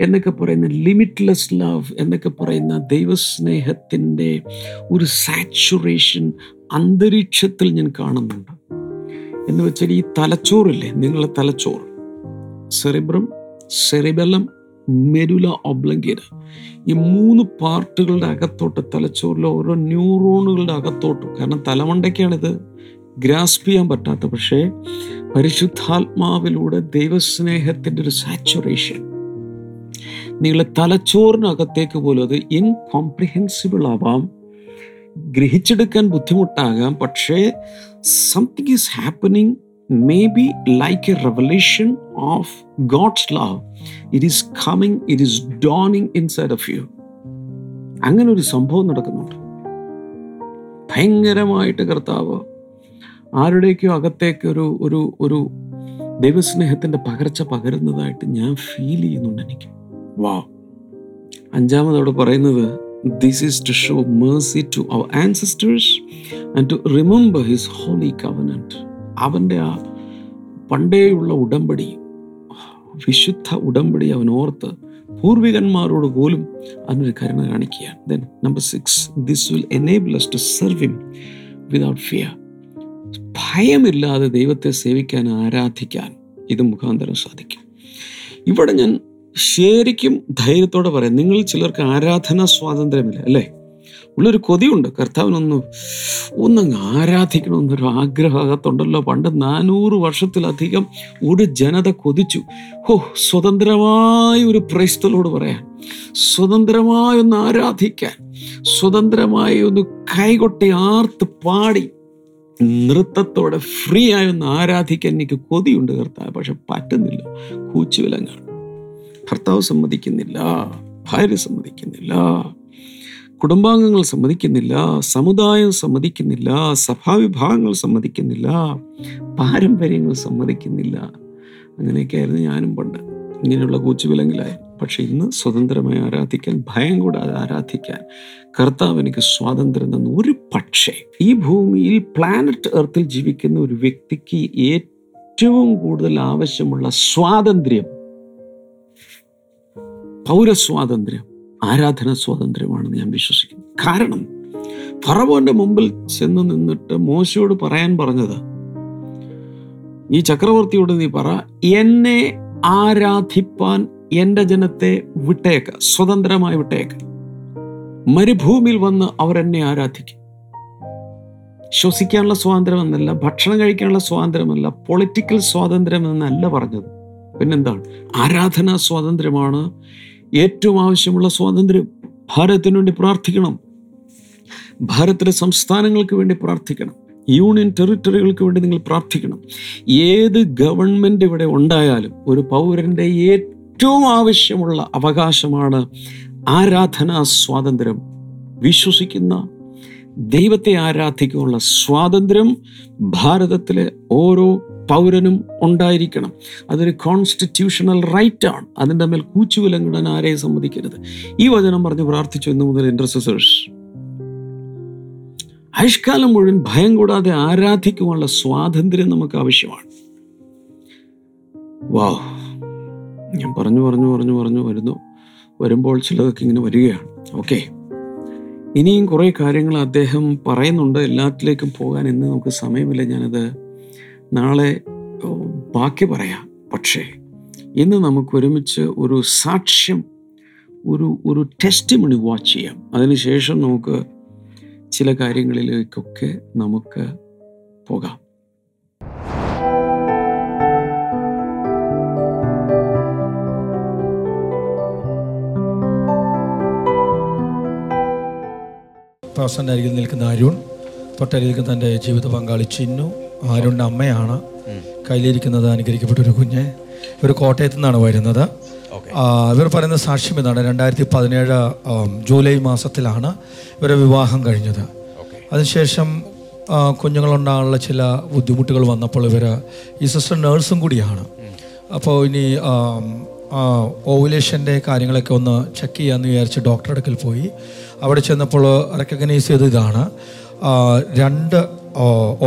എന്നൊക്കെ പറയുന്ന, ലിമിറ്റ്ലെസ് ലവ് എന്നൊക്കെ പറയുന്ന ദൈവസ്നേഹത്തിൻ്റെ ഒരു സാച്ചുറേഷൻ അന്തരീക്ഷത്തിൽ ഞാൻ കാണുന്നുണ്ട്. എന്ന് വെച്ചാൽ ഈ തലച്ചോറില്ലേ, നിങ്ങളുടെ തലച്ചോറ്, സെറിബ്രം, സെറിബെല്ലം, മെരുല ഒബ്ലങ്കേര, ഈ മൂന്ന് പാർട്ടുകളുടെ അകത്തോട്ട്, തലച്ചോറിലെ ഓരോ ന്യൂറോണുകളുടെ അകത്തോട്ട്, കാരണം തലമണ്ടയ്ക്കാണിത് ഗ്രാസ്പ് ചെയ്യാൻ പറ്റാത്ത, പക്ഷേ പരിശുദ്ധാത്മാവിലൂടെ ദൈവസ്നേഹത്തിൻ്റെ ഒരു സാച്ചുറേഷൻ നിങ്ങളെ തലച്ചോറിനകത്തേക്ക് പോലും, അത് ഇൻകോംപ്രിഹെൻസിബിൾ ആവാം, ഗ്രഹിച്ചെടുക്കാൻ ബുദ്ധിമുട്ടാകാം, പക്ഷേ something is happening. Maybe like a revelation of God's love. It is coming, it is dawning inside of you. അങ്ങനെ ഒരു സംഭവം നടക്കുന്നുണ്ട്. ഭയങ്കരമായിട്ട് കർത്താവ് ആരുടെയൊക്കെയോ അകത്തേക്ക് ഒരു ഒരു ഒരു ദൈവസ്നേഹത്തിൻ്റെ പകർച്ച പകരുന്നതായിട്ട് ഞാൻ ഫീൽ ചെയ്യുന്നുണ്ട്. എനിക്ക് വാ. അഞ്ചാമത് അവിടെ പറയുന്നത്, this is to show mercy to our ancestors and to remember his holy covenant. അവൻ്റെ ആ പണ്ടേയുള്ള ഉടമ്പടി, വിശുദ്ധ ഉടമ്പടി അവൻ ഓർത്ത് പൂർവികന്മാരോട് പോലും അവനൊരു കരുണ കാണിക്കുകയാണ്. Then number six, this will enable us to serve him without fear. ഭയമില്ലാതെ ദൈവത്തെ സേവിക്കാൻ, ആരാധിക്കാൻ ഇത് മുഖാന്തരം സാധിക്കും. ഇവിടെ ഞാൻ ശരിക്കും ധൈര്യത്തോടെ പറയാം, നിങ്ങൾ ചിലർക്ക് ആരാധനാ സ്വാതന്ത്ര്യമില്ല അല്ലേ, ഉള്ളൊരു കൊതിയുണ്ട്, കർത്താവിനൊന്ന് ഒന്നങ്ങ് ആരാധിക്കണമെന്നൊരു ആഗ്രഹത്തുണ്ടല്ലോ. പണ്ട് നാനൂറ് വർഷത്തിലധികം ഒരു ജനത കൊതിച്ചു, ഹോ, സ്വതന്ത്രമായ ഒരു പ്രൈസ്തലോട് പറയാൻ, സ്വതന്ത്രമായൊന്ന് ആരാധിക്കാൻ, സ്വതന്ത്രമായി ഒന്ന് കൈകൊട്ടി ആർത്ത് പാടി നൃത്തത്തോടെ ഫ്രീ ആയൊന്ന് ആരാധിക്കാൻ എനിക്ക് കൊതിയുണ്ട് കർത്താവ്, പക്ഷെ പറ്റുന്നില്ല. കൂച്ചുവിലങ്ങാണ്. ഭർത്താവ് സമ്മതിക്കുന്നില്ല, ഭാര്യ സമ്മതിക്കുന്നില്ല, കുടുംബാംഗങ്ങൾ സമ്മതിക്കുന്നില്ല, സമുദായം സമ്മതിക്കുന്നില്ല, സഭാവിഭാഗങ്ങൾ സമ്മതിക്കുന്നില്ല, പാരമ്പര്യങ്ങൾ സമ്മതിക്കുന്നില്ല. അങ്ങനെയൊക്കെ ആയിരുന്നു ഞാനും പണ്ട്, ഇങ്ങനെയുള്ള കൂച്ചുവിലങ്ങിലായി. പക്ഷെ ഇന്ന് സ്വതന്ത്രമായി ആരാധിക്കാൻ, ഭയം കൂടാതെ ആരാധിക്കാൻ കർത്താവ് എനിക്ക് സ്വാതന്ത്ര്യം തന്നു. ഒരു പക്ഷേ ഈ ഭൂമിയിൽ, പ്ലാനറ്റ് എർത്തിൽ ജീവിക്കുന്ന ഒരു വ്യക്തിക്ക് ഏറ്റവും കൂടുതൽ ആവശ്യമുള്ള സ്വാതന്ത്ര്യം, പൗരസ്വാതന്ത്ര്യം, ആരാധന സ്വാതന്ത്ര്യമാണെന്ന് ഞാൻ വിശ്വസിക്കുന്നു. കാരണം ഫറവോന്റെ മുമ്പിൽ ചെന്ന് നിന്നിട്ട് മോശയോട് പറയാൻ പറഞ്ഞത്, ഈ ചക്രവർത്തിയോട് നീ പറ, എന്നെ ആരാധിപ്പാൻ എൻ്റെ ജനത്തെ വിട്ടേക്ക, സ്വതന്ത്രമായി വിട്ടേക്ക, മരുഭൂമിയിൽ വന്ന് അവരെന്നെ ആരാധിക്കും. ശ്വസിക്കാനുള്ള സ്വാതന്ത്ര്യമെന്നല്ല, ഭക്ഷണം കഴിക്കാനുള്ള സ്വാതന്ത്ര്യമല്ല, പൊളിറ്റിക്കൽ സ്വാതന്ത്ര്യം എന്നല്ല പറഞ്ഞത്, പിന്നെന്താണ്? ആരാധനാ സ്വാതന്ത്ര്യമാണ് ഏറ്റവും ആവശ്യമുള്ള സ്വാതന്ത്ര്യം. ഭാരതത്തിന് വേണ്ടി പ്രാർത്ഥിക്കണം, ഭാരതത്തിലെ സംസ്ഥാനങ്ങൾക്ക് വേണ്ടി പ്രാർത്ഥിക്കണം, യൂണിയൻ ടെറിട്ടറികൾക്ക് വേണ്ടി നിങ്ങൾ പ്രാർത്ഥിക്കണം. ഏത് ഗവൺമെൻറ് ഇവിടെ ഉണ്ടായാലും ഒരു പൗരൻ്റെ ഏറ്റവും ആവശ്യമുള്ള അവകാശമാണ് ആരാധനാ സ്വാതന്ത്ര്യം. വിശ്വസിക്കുന്ന ദൈവത്തെ ആരാധിക്കാനുള്ള സ്വാതന്ത്ര്യം ഭാരതത്തിലെ ഓരോ പൗരനും ഉണ്ടായിരിക്കണം. അതൊരു കോൺസ്റ്റിറ്റ്യൂഷണൽ റൈറ്റാണ്. അതിൻ്റെ മേൽ കൂച്ചുവിലങ്ങിടാൻ ആരെയും സമ്മതിക്കരുത്. ഈ വചനം പറഞ്ഞ് പ്രാർത്ഥിച്ചു എന്ന് മുതൽ ഇൻട്രസസേഴ്സ് ആയുഷ്കാലം മുഴുവൻ ഭയം കൂടാതെ ആരാധിക്കുവാനുള്ള സ്വാതന്ത്ര്യം നമുക്ക് ആവശ്യമാണ്. വാവ്, ഞാൻ പറഞ്ഞു പറഞ്ഞു പറഞ്ഞു പറഞ്ഞു വരുന്നു വരുമ്പോൾ ചിലതൊക്കെ ഇങ്ങനെ വരികയാണ്. ഓക്കെ, ഇനിയും കുറേ കാര്യങ്ങൾ അദ്ദേഹം പറയുന്നുണ്ട്. എല്ലാത്തിലേക്കും പോകാൻ ഇന്ന് നമുക്ക് സമയമില്ല. ഞാനത് നാളെ ബാക്കി പറയാം. പക്ഷേ ഇന്ന് നമുക്ക് ഒരുമിച്ച് ഒരു സാക്ഷ്യം, ഒരു ഒരു ടെസ്റ്റിമണി വാച്ച് ചെയ്യാം. അതിനുശേഷം നമുക്ക് ചില കാര്യങ്ങളിലേക്കൊക്കെ നമുക്ക് പോകാം. പ്രസന്ന അരികിൽ നിൽക്കുന്ന അരുൺ, തൊട്ടരികിൽ തൻ്റെ ജീവിത പങ്കാളി ചിന്നു, അരുണിൻ്റെ അമ്മയാണ്. കയ്യിലിരിക്കുന്നത് അനുകരിക്കപ്പെട്ടൊരു കുഞ്ഞ്. ഇവർ കോട്ടയത്തു നിന്നാണ് വരുന്നത്. ഇവർ പറയുന്ന സാക്ഷ്യം ഇതാണ്. രണ്ടായിരത്തി പതിനേഴ് ജൂലൈ മാസത്തിലാണ് ഇവരെ വിവാഹം കഴിഞ്ഞത്. അതിനുശേഷം കുഞ്ഞുങ്ങളുണ്ടാകാനുള്ള ചില ബുദ്ധിമുട്ടുകൾ വന്നപ്പോൾ ഇവർ, ഈ സിസ്റ്റർ നേഴ്സും കൂടിയാണ്, അപ്പോൾ ഇനി ഓവുലേഷൻ്റെ കാര്യങ്ങളൊക്കെ ഒന്ന് ചെക്ക് ചെയ്യാമെന്ന് വിചാരിച്ച് ഡോക്ടറുടെ അടുക്കൽ പോയി. അവിടെ ചെന്നപ്പോൾ റെക്കഗ്നൈസ് ചെയ്ത് ഇതാണ് രണ്ട്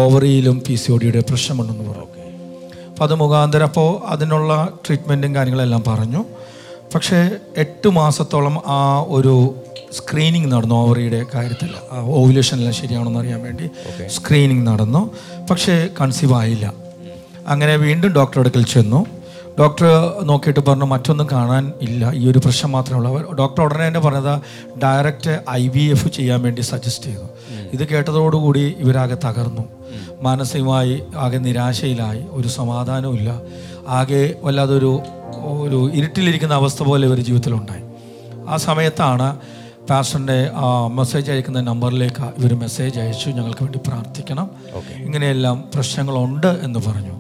ഓവറിയിലും പി സി ഒ ഡിയുടെ പ്രശ്നമുണ്ടെന്ന് പറഞ്ഞു. അപ്പോൾ അത് മുഖാന്തരം അപ്പോൾ അതിനുള്ള ട്രീറ്റ്മെൻറ്റും കാര്യങ്ങളെല്ലാം പറഞ്ഞു. പക്ഷേ എട്ട് മാസത്തോളം ആ ഒരു സ്ക്രീനിങ് നടന്നു. ഓവറിയുടെ കാര്യത്തിൽ ഓവുലേഷനെല്ലാം ശരിയാണെന്ന് അറിയാൻ വേണ്ടി സ്ക്രീനിങ് നടന്നു. പക്ഷേ കൺസീവ് ആയില്ല. അങ്ങനെ വീണ്ടും ഡോക്ടറുടെ അടുക്കൽ ചെന്നു. ഡോക്ടർ നോക്കിയിട്ട് പറഞ്ഞു മറ്റൊന്നും കാണാൻ ഇല്ല, ഈ ഒരു പ്രശ്നം മാത്രമേ ഉള്ളൂ. ഡോക്ടർ ഉടനെ തന്നെ പറഞ്ഞത് ഡയറക്റ്റ് ഐ വി എഫ് ചെയ്യാൻ വേണ്ടി സജസ്റ്റ് ചെയ്തു. ഇത് കേട്ടതോടുകൂടി ഇവരാകെ തകർന്നു. മാനസികമായി ആകെ നിരാശയിലായി, ഒരു സമാധാനവും ഇല്ല, ആകെ വല്ലാതൊരു ഒരു ഇരുട്ടിലിരിക്കുന്ന അവസ്ഥ പോലെ ഇവർ ജീവിതത്തിലുണ്ടായി. ആ സമയത്താണ് പാസ്റ്ററിൻ്റെ മെസ്സേജ് അയക്കുന്ന നമ്പറിലേക്ക് ഇവർ മെസ്സേജ് അയച്ചു, ഞങ്ങൾക്ക് വേണ്ടി പ്രാർത്ഥിക്കണം, ഇങ്ങനെയെല്ലാം പ്രശ്നങ്ങളുണ്ട് എന്ന് പറഞ്ഞു.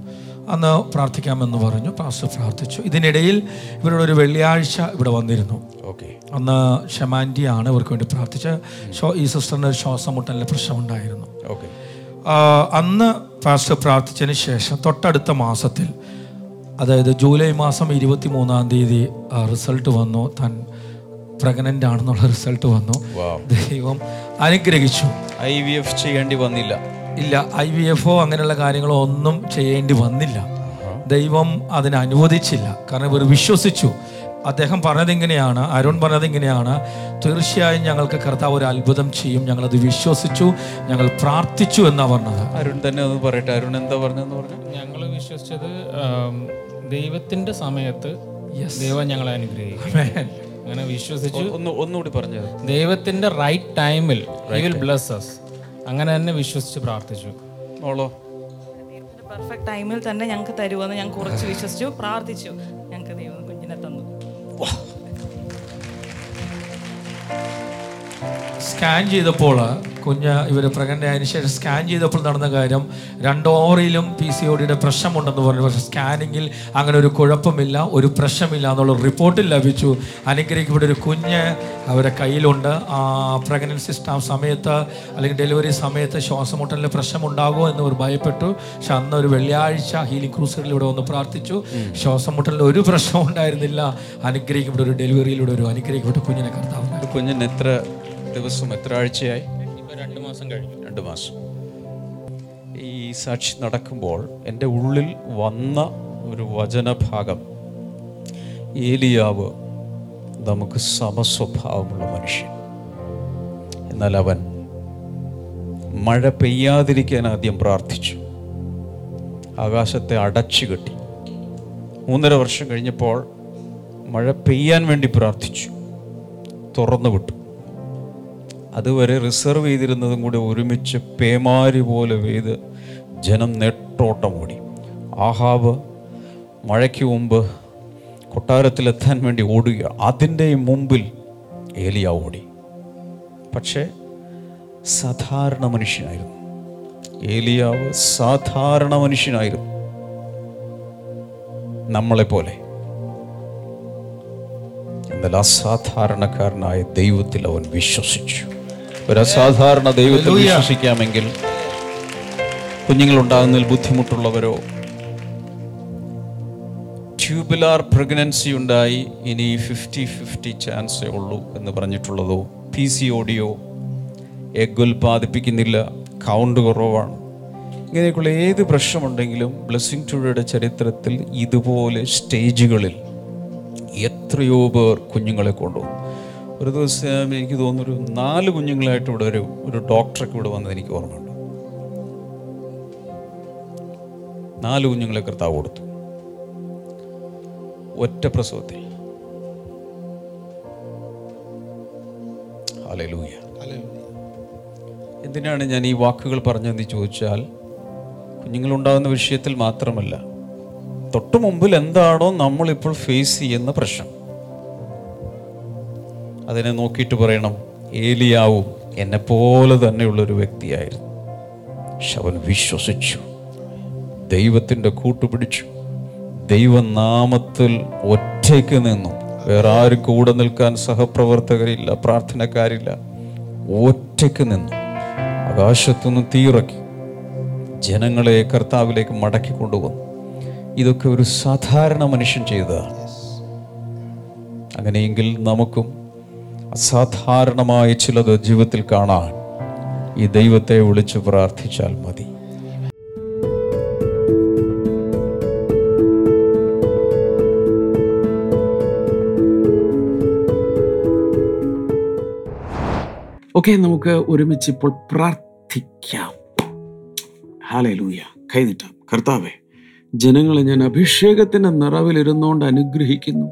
അന്ന് പ്രാർത്ഥിക്കാമെന്ന് പറഞ്ഞു. പാസ്റ്റർ പ്രാർത്ഥിച്ചു. ഇതിനിടയിൽ ഇവരുടെ ഒരു വെള്ളിയാഴ്ച ഇവിടെ വന്നിരുന്നു. ഓക്കെ, അന്ന് ഷമാൻഡിയാണ് ഇവർക്ക് വേണ്ടി പ്രാർത്ഥിച്ച. ഈ സിസ്റ്ററിൻ്റെ ഒരു ശ്വാസമുട്ടലിൻ്റെ പ്രശ്നമുണ്ടായിരുന്നു. ഓക്കെ, അന്ന് പാസ്റ്റർ പ്രാർത്ഥിച്ചതിന് ശേഷം തൊട്ടടുത്ത മാസത്തിൽ, അതായത് ജൂലൈ മാസം ഇരുപത്തി മൂന്നാം തീയതി റിസൾട്ട് വന്നു. താൻ പ്രഗ്നൻ്റ് ആണെന്നുള്ള റിസൾട്ട് വന്നു. ദൈവം അനുഗ്രഹിച്ചു. ഐ വി എഫ് ചെയ്യേണ്ടി വന്നില്ല ഇല്ല ഐ വി എഫോ അങ്ങനെയുള്ള കാര്യങ്ങളോ ഒന്നും ചെയ്യേണ്ടി വന്നില്ല. ദൈവം അതിന് അനുവദിച്ചില്ല. കാരണം ഇവർ വിശ്വസിച്ചു. അദ്ദേഹം പറഞ്ഞതിങ്ങനെയാണ്, അരുൺ പറഞ്ഞതിങ്ങനെയാണ്, തീർച്ചയായും ഞങ്ങൾക്ക് കർത്താവ് ഒരു അത്ഭുതം ചെയ്യും, ഞങ്ങളത് വിശ്വസിച്ചു, ഞങ്ങൾ പ്രാർത്ഥിച്ചു എന്നാണ് പറഞ്ഞത്. അരുൺ തന്നെ ഒന്ന് പറയട്ടെ, അരുൺ എന്താ പറഞ്ഞതെന്ന് പറഞ്ഞു. ഞങ്ങൾ വിശ്വസിച്ചത് ദൈവത്തിൻ്റെ സമയത്ത് ദൈവം ഞങ്ങളെ അനുഗ്രഹിക്കും. അങ്ങനെ വിശ്വസിച്ചു. ഒന്നുകൂടി പറഞ്ഞത്, ദൈവത്തിൻ്റെ റൈറ്റ് ടൈമിൽ ഹി വിൽ ബ്ലെസ് us. അങ്ങനെ തന്നെ വിശ്വസിച്ച് പ്രാർത്ഥിച്ചു. ഓളോ പെർഫെക്റ്റ് ടൈമിൽ തന്നെ ഞങ്ങൾക്ക് തരുമെന്ന് ഞാൻ കുറച്ച് വിശ്വസിച്ചു, പ്രാർത്ഥിച്ചു. ഞങ്ങൾക്ക് ദൈവം കുഞ്ഞിനെ തന്നു. സ്കാൻ ചെയ്തപ്പോൾ കുഞ്ഞ്, ഇവർ പ്രഗ്നൻ്റ് ആയതിനു ശേഷം സ്കാൻ ചെയ്തപ്പോൾ നടന്ന കാര്യം, രണ്ട് ഓവറിയിലും പി സി ഒ ഡിയുടെ പ്രശ്നമുണ്ടെന്ന് പറഞ്ഞു. പക്ഷേ സ്കാനിങ്ങിൽ അങ്ങനെ ഒരു കുഴപ്പമില്ല, ഒരു പ്രശ്നമില്ല എന്നുള്ള റിപ്പോർട്ടിൽ ലഭിച്ചു. അനുഗ്രഹിക്കപ്പെട്ട ഒരു കുഞ്ഞ് അവരുടെ കയ്യിലുണ്ട്. ആ പ്രഗ്നൻസി ആ സമയത്ത് അല്ലെങ്കിൽ ഡെലിവറി സമയത്ത് ശ്വാസമുട്ടലിന് പ്രശ്നമുണ്ടാകുമോ എന്ന് അവർ ഭയപ്പെട്ടു. പക്ഷെ അന്ന് ഒരു വെള്ളിയാഴ്ച ഹീലിംഗ് ക്രൂസറിലൂടെ ഒന്ന് പ്രാർത്ഥിച്ചു. ശ്വാസമുട്ടലിന് ഒരു പ്രശ്നം ഉണ്ടായിരുന്നില്ല. അനുഗ്രഹിക്കപ്പെട്ട ഒരു ഡെലിവറിയിലൂടെ ഒരു അനുഗ്രഹിക്കപ്പെട്ട കുഞ്ഞിനെ കർത്താവ്. കുഞ്ഞിന് എത്ര ദിവസം, എത്ര ആഴ്ചയായി? രണ്ട് മാസം കഴിഞ്ഞു. രണ്ട് മാസം ഈ സാക്ഷി നടക്കുമ്പോൾ എൻ്റെ ഉള്ളിൽ വന്ന ഒരു വചനഭാഗം, ഏലിയാവ് നമുക്ക് സമസ്വഭാവമുള്ള മനുഷ്യൻ, എന്നാൽ അവൻ മഴ പെയ്യാതിരിക്കാൻ ആദ്യം പ്രാർത്ഥിച്ചു, ആകാശത്തെ അടച്ചു കെട്ടി. മൂന്നര വർഷം കഴിഞ്ഞപ്പോൾ മഴ പെയ്യാൻ വേണ്ടി പ്രാർത്ഥിച്ചു, തുറന്നു വിട്ടു. അതുവരെ റിസർവ് ചെയ്തിരുന്നതും കൂടി ഒരുമിച്ച് പേമാരി പോലെ പെയ്ത് ജനം നെട്ടോട്ടം ഓടി. ആഹാബ് മഴയ്ക്ക് മുമ്പ് കൊട്ടാരത്തിലെത്താൻ വേണ്ടി ഓടുക. അതിൻ്റെ മുമ്പിൽ ഏലിയ ഓടി. പക്ഷേ സാധാരണ മനുഷ്യനായിരുന്നു ഏലിയാവ്. സാധാരണ മനുഷ്യനായിരുന്നു, നമ്മളെപ്പോലെ. എന്നാൽ അസാധാരണക്കാരനായ ദൈവത്തിൽ അവൻ വിശ്വസിച്ചു. ഒരു അസാധാരണ ദൈവത്തിൽ വിശ്വസിക്കാമെങ്കിൽ കുഞ്ഞുങ്ങളുണ്ടാകുന്നതിൽ ബുദ്ധിമുട്ടുള്ളവരോ ട്യൂബുലാർ പ്രഗ്നൻസി ഉണ്ടായി ഇനി ഫിഫ്റ്റി ഫിഫ്റ്റി ചാൻസേ ഉള്ളൂ എന്ന് പറഞ്ഞിട്ടുള്ളതോ, പി സി ഓഡിയോ, എഗ് ഉൽപ്പാദിപ്പിക്കുന്നില്ല, കൗണ്ട് കുറവാണ്, ഇങ്ങനെയൊക്കെയുള്ള ഏത് പ്രശ്നമുണ്ടെങ്കിലും ബ്ലെസ്സിംഗ് ടുഡേയുടെ ചരിത്രത്തിൽ ഇതുപോലെ സ്റ്റേജുകളിൽ എത്രയോ പേർ കുഞ്ഞുങ്ങളെ കൊണ്ടുപോകും. ഒരു ദിവസം എനിക്ക് തോന്നുന്നൊരു നാല് കുഞ്ഞുങ്ങളായിട്ട് ഇവിടെ ഒരു ഒരു ഡോക്ടറൊക്കെ ഇവിടെ വന്നത് എനിക്ക് ഓർമ്മയുണ്ട്. നാല് കുഞ്ഞുങ്ങളെ കർത്താവ് കൊടുത്തു ഒറ്റ പ്രസവത്തിൽ. ഹല്ലേലൂയ. എന്തിനാണ് ഞാൻ ഈ വാക്കുകൾ പറഞ്ഞതെന്ന് ചോദിച്ചാൽ, കുഞ്ഞുങ്ങളുണ്ടാകുന്ന വിഷയത്തിൽ മാത്രമല്ല, തൊട്ടു മുമ്പിൽ എന്താണോ നമ്മളിപ്പോൾ ഫേസ് ചെയ്യുന്ന പ്രശ്നം അതിനെ നോക്കിയിട്ട് പറയണം, ഏലിയാവും എന്നെപ്പോലെ തന്നെയുള്ളൊരു വ്യക്തിയായിരുന്നു. പക്ഷെ അവൻ വിശ്വസിച്ചു, ദൈവത്തിൻ്റെ കൂട്ടുപിടിച്ചു, ദൈവനാമത്തിൽ ഒറ്റയ്ക്ക് നിന്നു. വേറെ ആരും കൂടെ നിൽക്കാൻ സഹപ്രവർത്തകരില്ല, പ്രാർത്ഥനക്കാരില്ല, ഒറ്റയ്ക്ക് നിന്നു. ആകാശത്തുനിന്ന് തീയിറക്കി ജനങ്ങളെ കർത്താവിലേക്ക് മടക്കി കൊണ്ടുവന്നു. ഇതൊക്കെ ഒരു സാധാരണ മനുഷ്യൻ ചെയ്തതാണ്. അങ്ങനെയെങ്കിൽ നമുക്കും അസാധാരണമായ ചിലത് ജീവിതത്തിൽ കാണാൻ ഈ ദൈവത്തെ വിളിച്ച് പ്രാർത്ഥിച്ചാൽ മതി. ഓക്കെ, നമുക്ക് ഒരുമിച്ച് ഇപ്പോൾ പ്രാർത്ഥിക്കാം. ഹല്ലേലൂയ. കൈനീട്ടാം. കർത്താവേ, ജനങ്ങളെ ഞാൻ അഭിഷേകത്തിൻ്റെ നിറവിലിരുന്നുകൊണ്ട് അനുഗ്രഹിക്കുന്നു.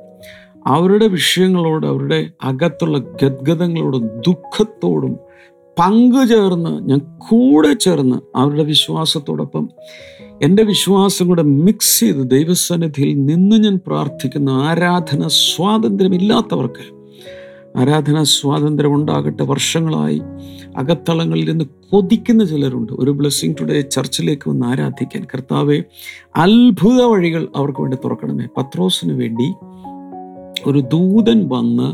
അവരുടെ വിഷയങ്ങളോട്, അവരുടെ അകത്തുള്ള ഗദ്ഗതങ്ങളോടും ദുഃഖത്തോടും പങ്കുചേർന്ന്, ഞാൻ കൂടെ ചേർന്ന് അവരുടെ വിശ്വാസത്തോടൊപ്പം എൻ്റെ വിശ്വാസം കൂടെ മിക്സ് ചെയ്ത് ദൈവസന്നിധിയിൽ നിന്ന് ഞാൻ പ്രാർത്ഥിക്കുന്നു. ആരാധന സ്വാതന്ത്ര്യമില്ലാത്തവർക്ക് ആരാധനാ സ്വാതന്ത്ര്യം ഉണ്ടാകട്ടെ. വർഷങ്ങളായി അകത്തളങ്ങളിൽ നിന്ന് കൊതിക്കുന്ന ചിലരുണ്ട് ഒരു ബ്ലെസ്സിങ് ടുഡേ ചർച്ചിലേക്ക് വന്ന് ആരാധിക്കാൻ. കർത്താവെ, അത്ഭുത വഴികൾ അവർക്ക് വേണ്ടി തുറക്കണമേ. പത്രോസിന് വേണ്ടി ഒരു ദൂതൻ വന്ന്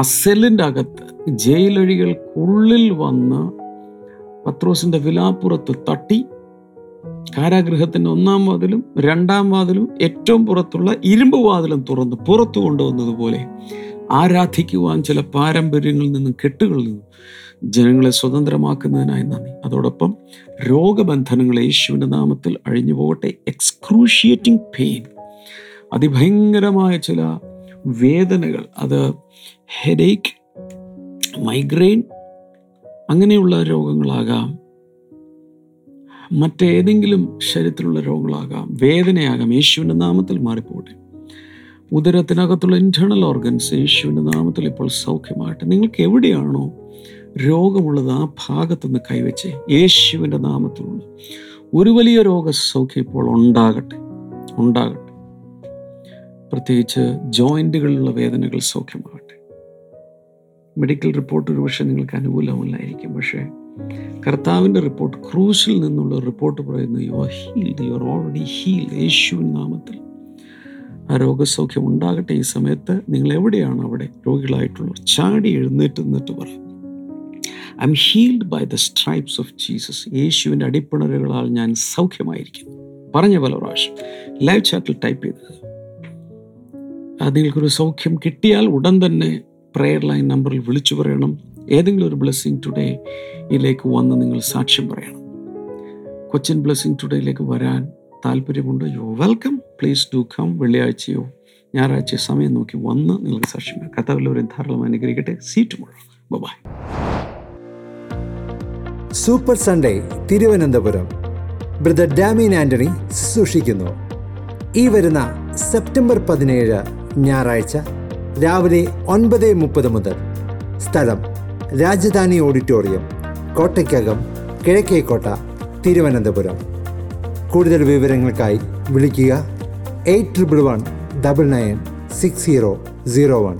ആ സെല്ലിൻ്റെ അകത്ത്, ജയിലഴികൾക്കുള്ളിൽ വന്ന് പത്രോസിൻ്റെ വിലാപ്പുറത്ത് തട്ടി. കാരാഗൃഹത്തിൻ്റെ ഒന്നാം വാതിലും രണ്ടാം വാതിലും ഏറ്റവും പുറത്തുള്ള ഇരുമ്പ് വാതിലും തുറന്ന് പുറത്തു കൊണ്ടുവന്നതുപോലെ ആരാധിക്കുവാൻ ചില പാരമ്പര്യങ്ങളിൽ നിന്നും കെട്ടുകളിൽ നിന്നും ജനങ്ങളെ സ്വതന്ത്രമാക്കുന്നതിനായി നന്ദി. അതോടൊപ്പം രോഗബന്ധനങ്ങൾ യേശുവിൻ്റെ നാമത്തിൽ അഴിഞ്ഞു പോകട്ടെ. എക്സ്ക്രൂഷിയേറ്റിംഗ് പെയിൻ, അതിഭയങ്കരമായ ചില വേദനകൾ, അത് ഹെഡേക്ക്, മൈഗ്രെയിൻ, അങ്ങനെയുള്ള രോഗങ്ങളാകാം, മറ്റേതെങ്കിലും ശരീരത്തിലുള്ള രോഗങ്ങളാകാം, വേദനയാകാം, യേശുവിൻ്റെ നാമത്തിൽ മാറിപ്പോകട്ടെ. ഉദരത്തിനകത്തുള്ള ഇൻറ്റേർണൽ ഓർഗൻസ് യേശുവിൻ്റെ നാമത്തിൽ ഇപ്പോൾ സൗഖ്യമാകട്ടെ. നിങ്ങൾക്ക് എവിടെയാണോ രോഗമുള്ളത് ആ ഭാഗത്തുനിന്ന് കൈവച്ച് യേശുവിൻ്റെ നാമത്തിലുള്ള ഒരു വലിയ രോഗസൗഖ്യം ഇപ്പോൾ ഉണ്ടാകട്ടെ ഉണ്ടാകട്ടെ പ്രത്യേകിച്ച് ജോയിൻറ്റുകളിലുള്ള വേദനകൾ സൗഖ്യമാകട്ടെ. മെഡിക്കൽ റിപ്പോർട്ട് ഒരുപക്ഷെ നിങ്ങൾക്ക് അനുകൂലമല്ലായിരിക്കും, പക്ഷേ കർത്താവിൻ്റെ റിപ്പോർട്ട്, ക്രൂസിൽ നിന്നുള്ള റിപ്പോർട്ട് പറയുന്നു, you are healed, you are already healed. യേശുവിൻ്റെ നാമത്തിൽ ആ രോഗസൗഖ്യം ഉണ്ടാകട്ടെ. ഈ സമയത്ത് നിങ്ങൾ എവിടെയാണ് അവിടെ രോഗികളായിട്ടുള്ളത് ചാടി എഴുന്നേറ്റ് നിന്നിട്ട് പറയും, I am healed by the stripes of Jesus. യേശുവിൻ്റെ അടിപ്പിണറുകളാൽ ഞാൻ സൗഖ്യമായിരിക്കുന്നു. പറഞ്ഞ പല പ്രാവശ്യം ലൈവ് ചാറ്റിൽ ടൈപ്പ് ചെയ്തത്. നിങ്ങൾക്കൊരു സൗഖ്യം കിട്ടിയാൽ ഉടൻ തന്നെ പ്രെയർ ലൈൻ നമ്പറിൽ വിളിച്ചു പറയണം. ഏതെങ്കിലും ഒരു ബ്ലെസ്സിങ് ടുഡേയിലേക്ക് വന്ന് നിങ്ങൾ സാക്ഷ്യം പറയണം. കൊച്ചിൻ ബ്ലെസ്സിങ് ടുഡേയിലേക്ക് വരാൻ താല്പര്യമുണ്ട്, you welcome, please do come. വെള്ളിയാഴ്ചയോ ഞായറാഴ്ചയോ സമയം നോക്കി വന്ന് നിങ്ങൾക്ക് സാക്ഷ്യം. കർത്താവിലവരെയും ധാരാളം അനുഗ്രഹിക്കട്ടെ. സീറ്റ് മുഴുവൻ. Bye. Super Sunday Thiruvananthapuram brother Damian Antony ശുശ്രൂഷിക്കുന്നു. ഈ വരുന്ന സെപ്റ്റംബർ പതിനേഴ് ഞായറാഴ്ച രാവിലെ ഒൻപത് മുപ്പത് മുതൽ. സ്ഥലം രാജധാനി ഓഡിറ്റോറിയം, കോട്ടയ്ക്കകം, കിഴക്കേക്കോട്ട, തിരുവനന്തപുരം. കൂടുതൽ വിവരങ്ങൾക്കായി വിളിക്കുക eight triple one double nine six zero zero one.